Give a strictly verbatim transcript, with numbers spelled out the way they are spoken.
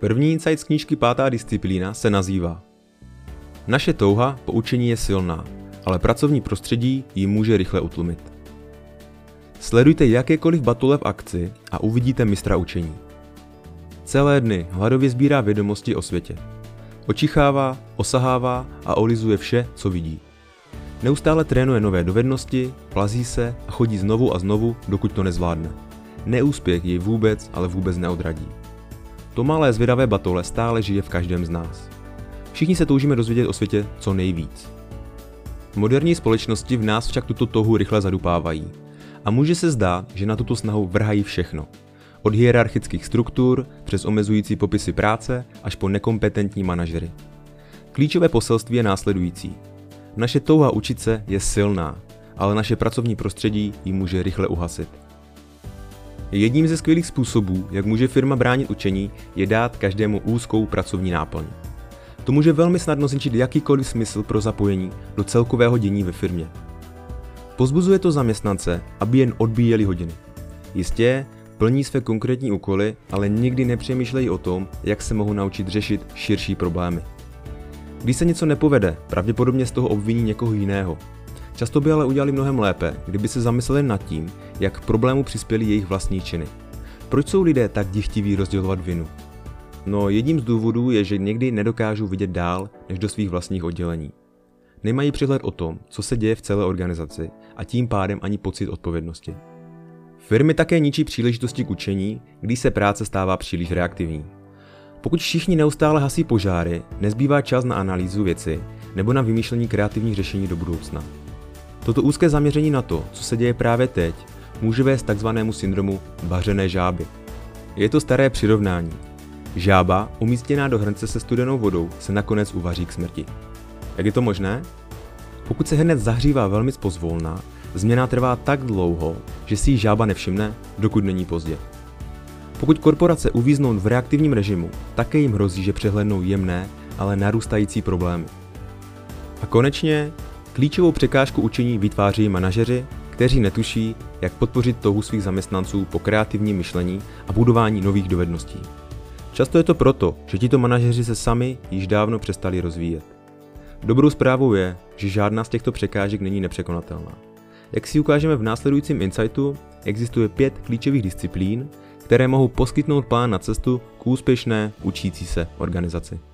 První insight z knížky Pátá disciplína se nazývá Naše touha po učení je silná, ale pracovní prostředí ji může rychle utlumit. Sledujte jakékoliv batule v akci a uvidíte mistra učení. Celé dny hladově sbírá vědomosti o světě. Očichává, osahává a olizuje vše, co vidí. Neustále trénuje nové dovednosti, plazí se a chodí znovu a znovu, dokud to nezvládne. Neúspěch jej vůbec, ale vůbec neodradí. To malé zvědavé batole stále žije v každém z nás. Všichni se toužíme dozvědět o světě co nejvíc. Moderní společnosti v nás však tuto touhu rychle zadupávají. A může se zdát, že na tuto snahu vrhají všechno. Od hierarchických struktur, přes omezující popisy práce, až po nekompetentní manažery. Klíčové poselství je následující. Naše touha učit se je silná, ale naše pracovní prostředí ji může rychle uhasit. Jedním ze skvělých způsobů, jak může firma bránit učení, je dát každému úzkou pracovní náplň. To může velmi snadno zničit jakýkoliv smysl pro zapojení do celkového dění ve firmě. Pozbuzuje to zaměstnance, aby jen odbíjeli hodiny. Jistě, plní své konkrétní úkoly, ale nikdy nepřemýšlejí o tom, jak se mohou naučit řešit širší problémy. Když se něco nepovede, pravděpodobně z toho obviní někoho jiného. Často by ale udělali mnohem lépe, kdyby se zamysleli nad tím, jak k problému přispěli jejich vlastní činy. Proč jsou lidé tak dychtiví rozdělovat vinu? No, jedním z důvodů je, že někdy nedokážou vidět dál než do svých vlastních oddělení. Nemají přehled o tom, co se děje v celé organizaci a tím pádem ani pocit odpovědnosti. Firmy také ničí příležitosti k učení, když se práce stává příliš reaktivní. Pokud všichni neustále hasí požáry, nezbývá čas na analýzu věci nebo na vymýšlení kreativních řešení do budoucna. Toto úzké zaměření na to, co se děje právě teď, může vést k takzvanému syndromu vařené žáby. Je to staré přirovnání. Žába, umístěná do hrnce se studenou vodou, se nakonec uvaří k smrti. Jak je to možné? Pokud se hrnec zahřívá velmi pozvolna, změna trvá tak dlouho, že si ji žába nevšimne, dokud není pozdě. Pokud korporace uvíznou v reaktivním režimu, také jim hrozí, že přehlédnou jemné, ale narůstající problémy. A konečně, klíčovou překážku učení vytváří manažeři, kteří netuší, jak podpořit touhu svých zaměstnanců po kreativním myšlení a budování nových dovedností. Často je to proto, že tito manažeři se sami již dávno přestali rozvíjet. Dobrou zprávou je, že žádná z těchto překážek není nepřekonatelná. Jak si ukážeme v následujícím insightu, existuje pět klíčových disciplín, které mohou poskytnout plán na cestu k úspěšné učící se organizaci.